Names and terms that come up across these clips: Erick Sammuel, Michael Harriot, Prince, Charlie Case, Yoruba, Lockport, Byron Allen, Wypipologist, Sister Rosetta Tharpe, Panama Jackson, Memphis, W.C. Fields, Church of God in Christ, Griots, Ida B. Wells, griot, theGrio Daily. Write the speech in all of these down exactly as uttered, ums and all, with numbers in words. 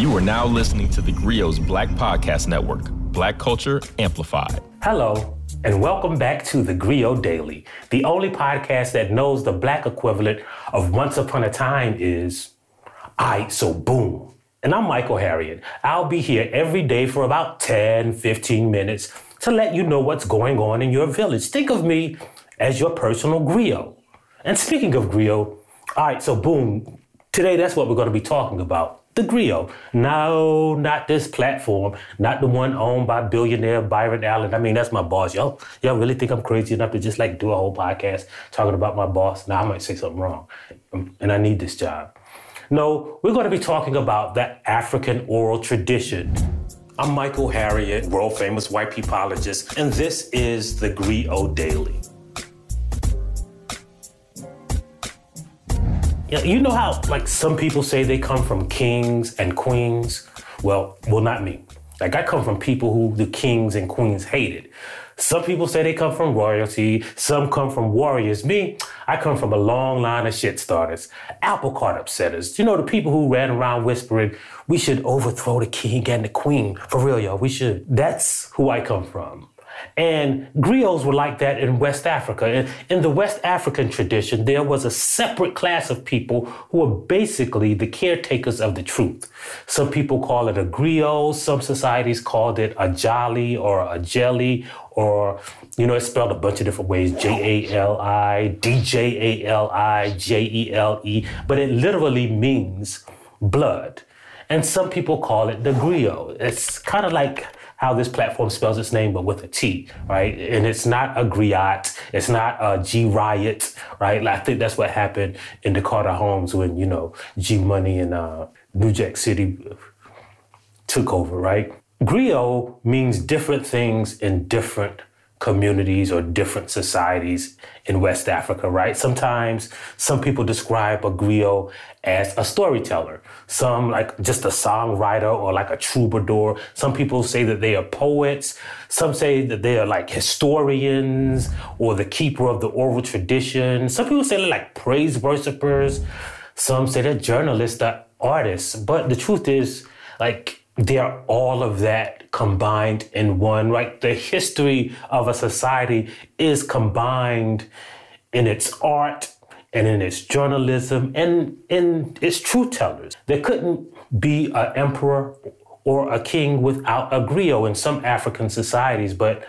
You are now listening to the Griots Black Podcast Network, Black Culture Amplified. Hello, and welcome back to the Grio Daily, the only podcast that knows the Black equivalent of Once Upon a Time is, aight, so boom. And I'm Michael Harriot. I'll be here every day for about ten, fifteen minutes to let you know what's going on in your village. Think of me as your personal Griot. And speaking of Griot, aight, so boom, today that's what we're going to be talking about. The Griot. No, not this platform. Not the one owned by billionaire Byron Allen. I mean, that's my boss. Y'all, y'all really think I'm crazy enough to just like do a whole podcast talking about my boss? Now, nah, I might say something wrong. And I need this job. No, we're going to be talking about that African oral tradition. I'm Michael Harriot, world famous Wypipologist, and this is the Griot Daily. You know how, like, some people say they come from kings and queens? Well, well, not me. Like, I come from people who the kings and queens hated. Some people say they come from royalty. Some come from warriors. Me, I come from a long line of shit starters. Apple cart upsetters. You know, the people who ran around whispering, we should overthrow the king and the queen. For real, y'all, we should. That's who I come from. And griots were like that in West Africa. In, in the West African tradition, there was a separate class of people who were basically the caretakers of the truth. Some people call it a griot. Some societies called it a jolly or a jelly, or, you know, it's spelled a bunch of different ways. J A L I, D J A L I, J E L E. But it literally means blood. And some people call it the griot. It's kind of like how this platform spells its name, but with a T, right? And it's not a griot, it's not a G-riot, right? I think that's what happened in the Carter homes when, you know, G-Money and uh, New Jack City took over, right? Griot means different things in different communities or different societies in West Africa, right? Sometimes some people describe a griot as a storyteller, some like just a songwriter or like a troubadour. Some people say that they are poets. Some say that they are like historians or the keeper of the oral tradition. Some people say they're like praise worshipers. Some say they're journalists, they're artists. But the truth is, like, they're all of that combined in one, right? The history of a society is combined in its art and in its journalism and in its truth tellers. There couldn't be an emperor or a king without a griot in some African societies, but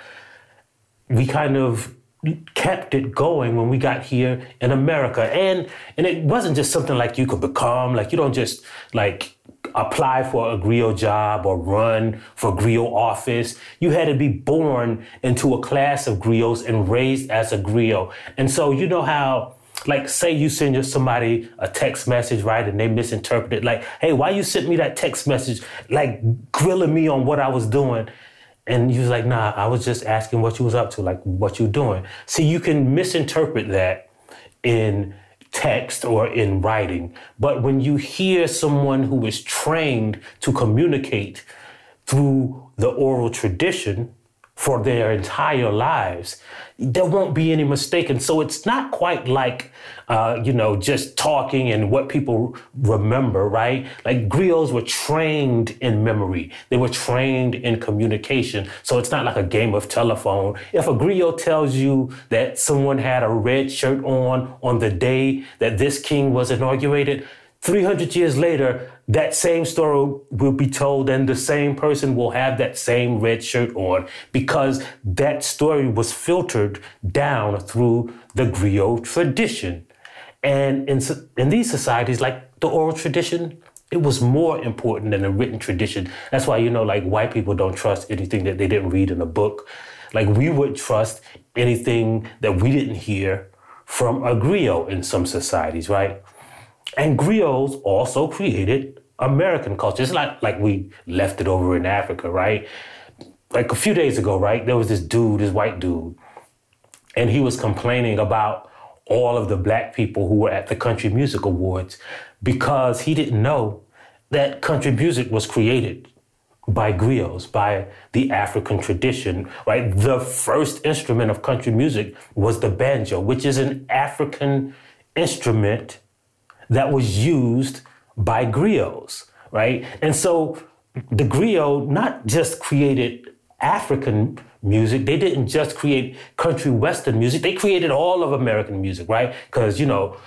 we kind of kept it going when we got here in America. And and it wasn't just something like you could become, like you don't just like apply for a griot job or run for griot office. You had to be born into a class of griots and raised as a griot. And so you know how, like, say you send your somebody a text message, right, and they misinterpret it. Like, hey, why you sent me that text message, like grilling me on what I was doing? And you was like, nah, I was just asking what you was up to, like what you doing. See, you can misinterpret that in text or in writing. But when you hear someone who is trained to communicate through the oral tradition for their entire lives, there won't be any mistake. And so it's not quite like, uh, you know, just talking and what people remember, right? Like griots were trained in memory. They were trained in communication. So it's not like a game of telephone. If a griot tells you that someone had a red shirt on on the day that this king was inaugurated, three hundred years later, that same story will be told and the same person will have that same red shirt on because that story was filtered down through the griot tradition. And in, in these societies, like the oral tradition, it was more important than the written tradition. That's why, you know, like white people don't trust anything that they didn't read in a book. Like we would trust anything that we didn't hear from a griot in some societies, right? And griots also created American culture. It's not like we left it over in Africa, right? Like a few days ago, right, there was this dude, this white dude, and he was complaining about all of the black people who were at the Country Music Awards because he didn't know that country music was created by griots, by the African tradition, right? The first instrument of country music was the banjo, which is an African instrument that was used by griots, right? And so the Griot not just created African music. They didn't just create country western music. They created all of American music, right? Because, you know,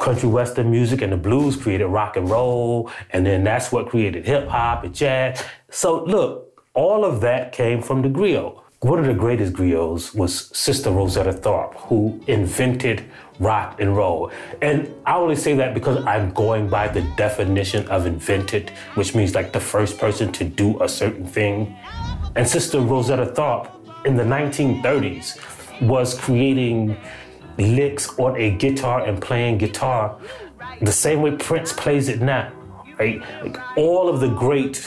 country western music and the blues created rock and roll, and then that's what created hip hop and jazz. So look, all of that came from the Griot. One of the greatest griots was Sister Rosetta Tharpe, who invented rock and roll. And I only say that because I'm going by the definition of invented, which means like the first person to do a certain thing. And Sister Rosetta Tharpe in the nineteen thirties was creating licks on a guitar and playing guitar the same way Prince plays it now, right? Like all of the great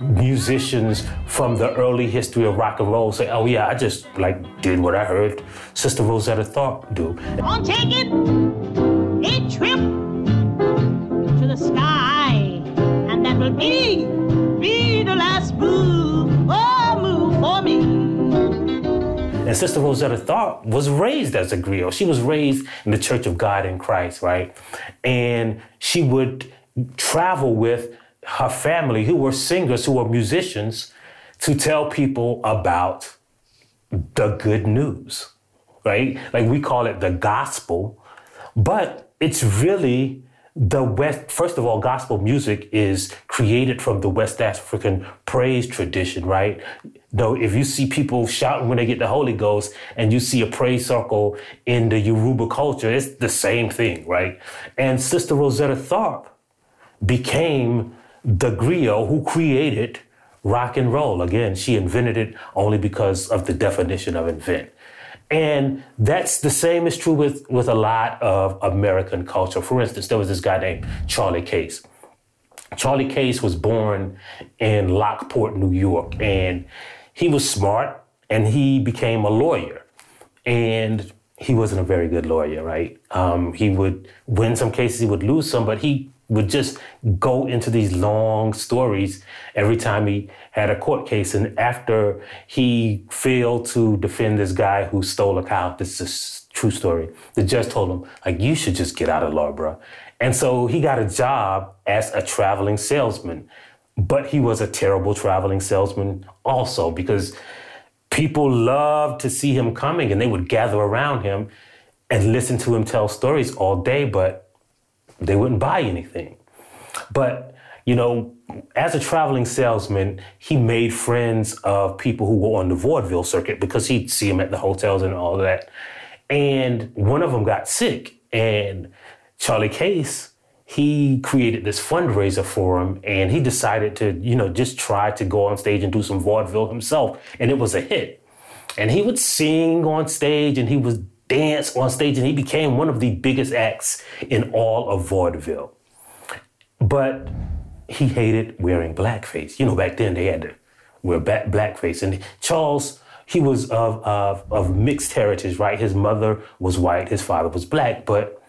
musicians from the early history of rock and roll say, oh yeah, I just like did what I heard Sister Rosetta Tharpe do. Don't take it, a trip to the sky, and that will be, be the last move, oh, move for me. And Sister Rosetta Tharpe was raised as a griot. She was raised in the Church of God in Christ, right? And she would travel with her family, who were singers, who were musicians, to tell people about the good news, right? Like we call it the gospel, but it's really the West. First of all, gospel music is created from the West African praise tradition, right? Though if you see people shouting when they get the Holy Ghost and you see a praise circle in the Yoruba culture, it's the same thing, right? And Sister Rosetta Tharpe became the griot who created rock and roll. Again, she invented it only because of the definition of invent. And that's the same is true with, with a lot of American culture. For instance, there was this guy named Charlie Case. Charlie Case was born in Lockport, New York, and he was smart and he became a lawyer. And he wasn't a very good lawyer, right? Um, he would win some cases, he would lose some, but he would just go into these long stories every time he had a court case. And after he failed to defend this guy who stole a cow, this is a true story, the judge told him, like, you should just get out of law, bro. And so he got a job as a traveling salesman, but he was a terrible traveling salesman also because people loved to see him coming and they would gather around him and listen to him tell stories all day, but they wouldn't buy anything. But, you know, as a traveling salesman, he made friends of people who were on the vaudeville circuit because he'd see them at the hotels and all that. And one of them got sick. And Charlie Case, he created this fundraiser for him. And he decided to, you know, just try to go on stage and do some vaudeville himself. And it was a hit. And he would sing on stage and he was dance on stage, and he became one of the biggest acts in all of vaudeville. But he hated wearing blackface. You know, back then they had to wear blackface. And Charles, he was of, of, of mixed heritage, right? His mother was white, his father was black, but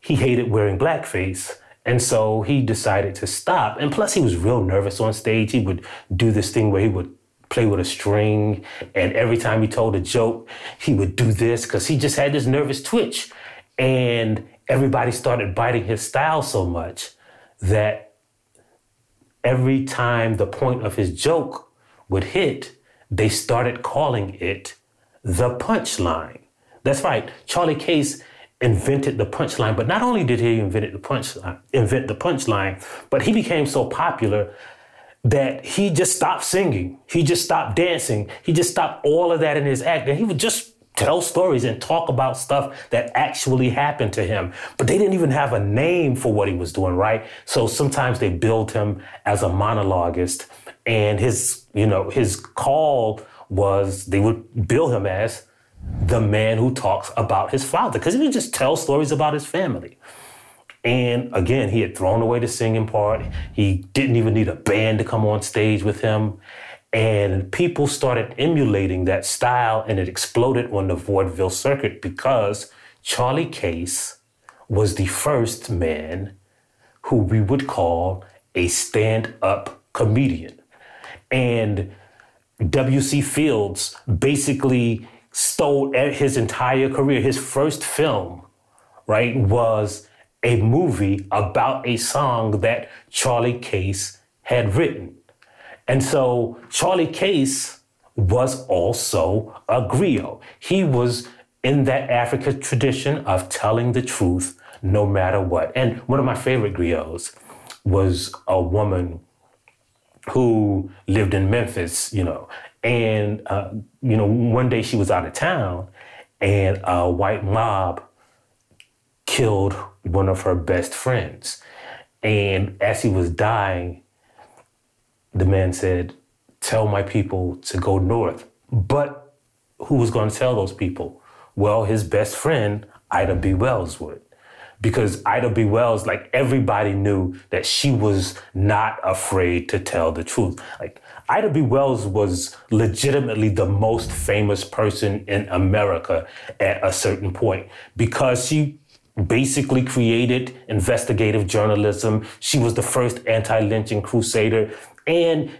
he hated wearing blackface. And so he decided to stop. And plus he was real nervous on stage. He would do this thing where he would play with a string, and every time he told a joke, he would do this because he just had this nervous twitch. And everybody started biting his style so much that every time the point of his joke would hit, they started calling it the punchline. That's right, Charlie Case invented the punchline, but not only did he invent the punchline, invent the punchline, but he became so popular that he just stopped singing. He just stopped dancing. He just stopped all of that in his act. And he would just tell stories and talk about stuff that actually happened to him. But they didn't even have a name for what he was doing, right? So sometimes they billed him as a monologuist. And his, you know, his call was they would bill him as the man who talks about his father, because he would just tell stories about his family. And again, he had thrown away the singing part. He didn't even need a band to come on stage with him. And people started emulating that style, and it exploded on the vaudeville circuit because Charlie Case was the first man who we would call a stand-up comedian. And W C. Fields basically stole his entire career. His first film, right, was a movie about a song that Charlie Case had written. And so Charlie Case was also a griot. He was in that African tradition of telling the truth no matter what. And one of my favorite griots was a woman who lived in Memphis, you know, and, uh, you know, one day she was out of town and a white mob killed one of her best friends. And as he was dying, the man said, "Tell my people to go north." But who was going to tell those people? Well, his best friend, Ida B. Wells, would. Because Ida B. Wells, like everybody knew that she was not afraid to tell the truth. Like Ida B. Wells was legitimately the most famous person in America at a certain point because she basically created investigative journalism. She was the first anti-lynching crusader. And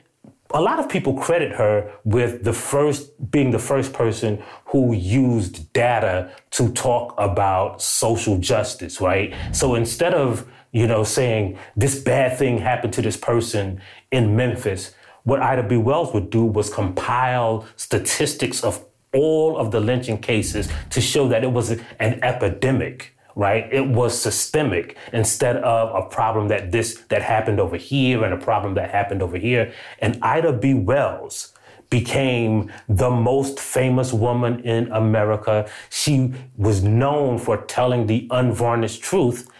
a lot of people credit her with the first being the first person who used data to talk about social justice, right? So instead of, you know, saying this bad thing happened to this person in Memphis, what Ida B. Wells would do was compile statistics of all of the lynching cases to show that it was an epidemic. Right? It was systemic instead of a problem that this that happened over here and a problem that happened over here. And Ida B. Wells became the most famous woman in America. She was known for telling the unvarnished truth,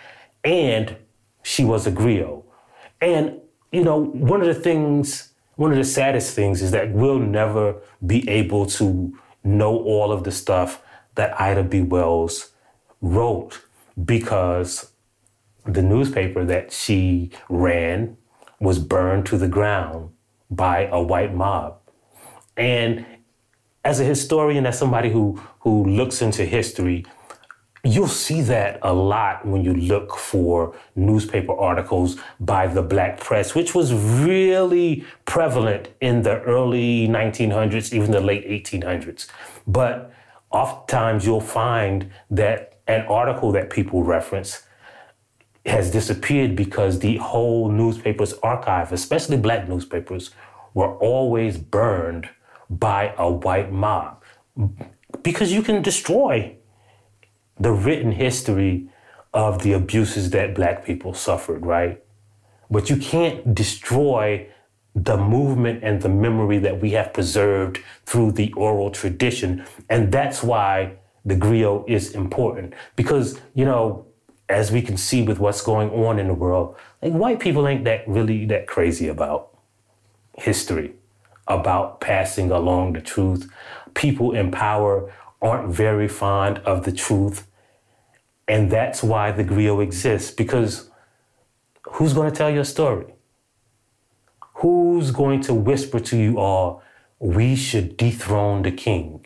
and she was a griot. And, you know, one of the things, one of the saddest things is that we'll never be able to know all of the stuff that Ida B. Wells wrote because the newspaper that she ran was burned to the ground by a white mob. And as a historian, as somebody who, who looks into history, you'll see that a lot when you look for newspaper articles by the Black press, which was really prevalent in the early nineteen hundreds, even the late eighteen hundreds. But oftentimes you'll find that an article that people reference has disappeared because the whole newspaper's archive, especially Black newspapers, were always burned by a white mob. Because you can destroy the written history of the abuses that Black people suffered, right? But you can't destroy the movement and the memory that we have preserved through the oral tradition. And that's why the griot is important because, you know, as we can see with what's going on in the world, like white people ain't that really that crazy about history, about passing along the truth. People in power aren't very fond of the truth. And that's why the griot exists, because who's going to tell your story? Who's going to whisper to you all, "We should dethrone the king"?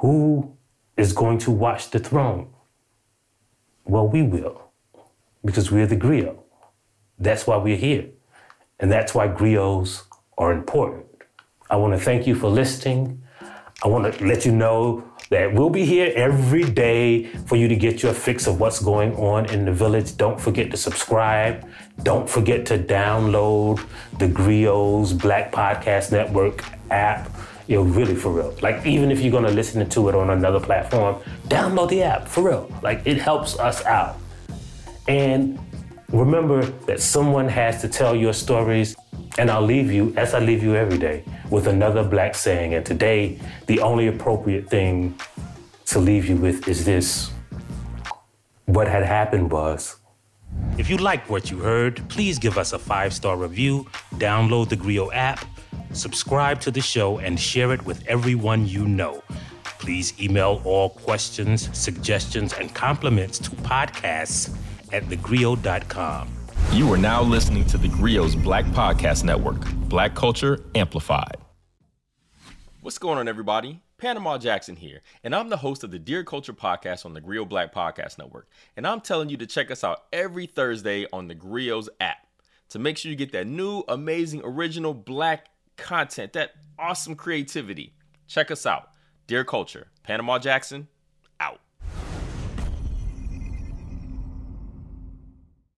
Who is going to watch the throne? Well, we will, because we're the griot. That's why we're here. And that's why griots are important. I want to thank you for listening. I want to let you know that we'll be here every day for you to get your fix of what's going on in the village. Don't forget to subscribe. Don't forget to download the Griots Black Podcast Network app. Yo, really, for real. Like, even if you're going to listen to it on another platform, download the app, for real. Like, it helps us out. And remember that someone has to tell your stories, and I'll leave you, as I leave you every day, with another Black saying. And today, the only appropriate thing to leave you with is this. What had happened was... If you liked what you heard, please give us a five-star review, download the Griot app, subscribe to the show, and share it with everyone you know. Please email all questions, suggestions, and compliments to podcasts at the griot dot com. You are now listening to the Griot's Black Podcast Network, Black Culture Amplified. What's going on, everybody? Panama Jackson here, and I'm the host of the Dear Culture podcast on the Griot Black Podcast Network. And I'm telling you to check us out every Thursday on the Griot's app to make sure you get that new, amazing, original Black content, that awesome creativity. Check us out. Dear Culture, Panama Jackson,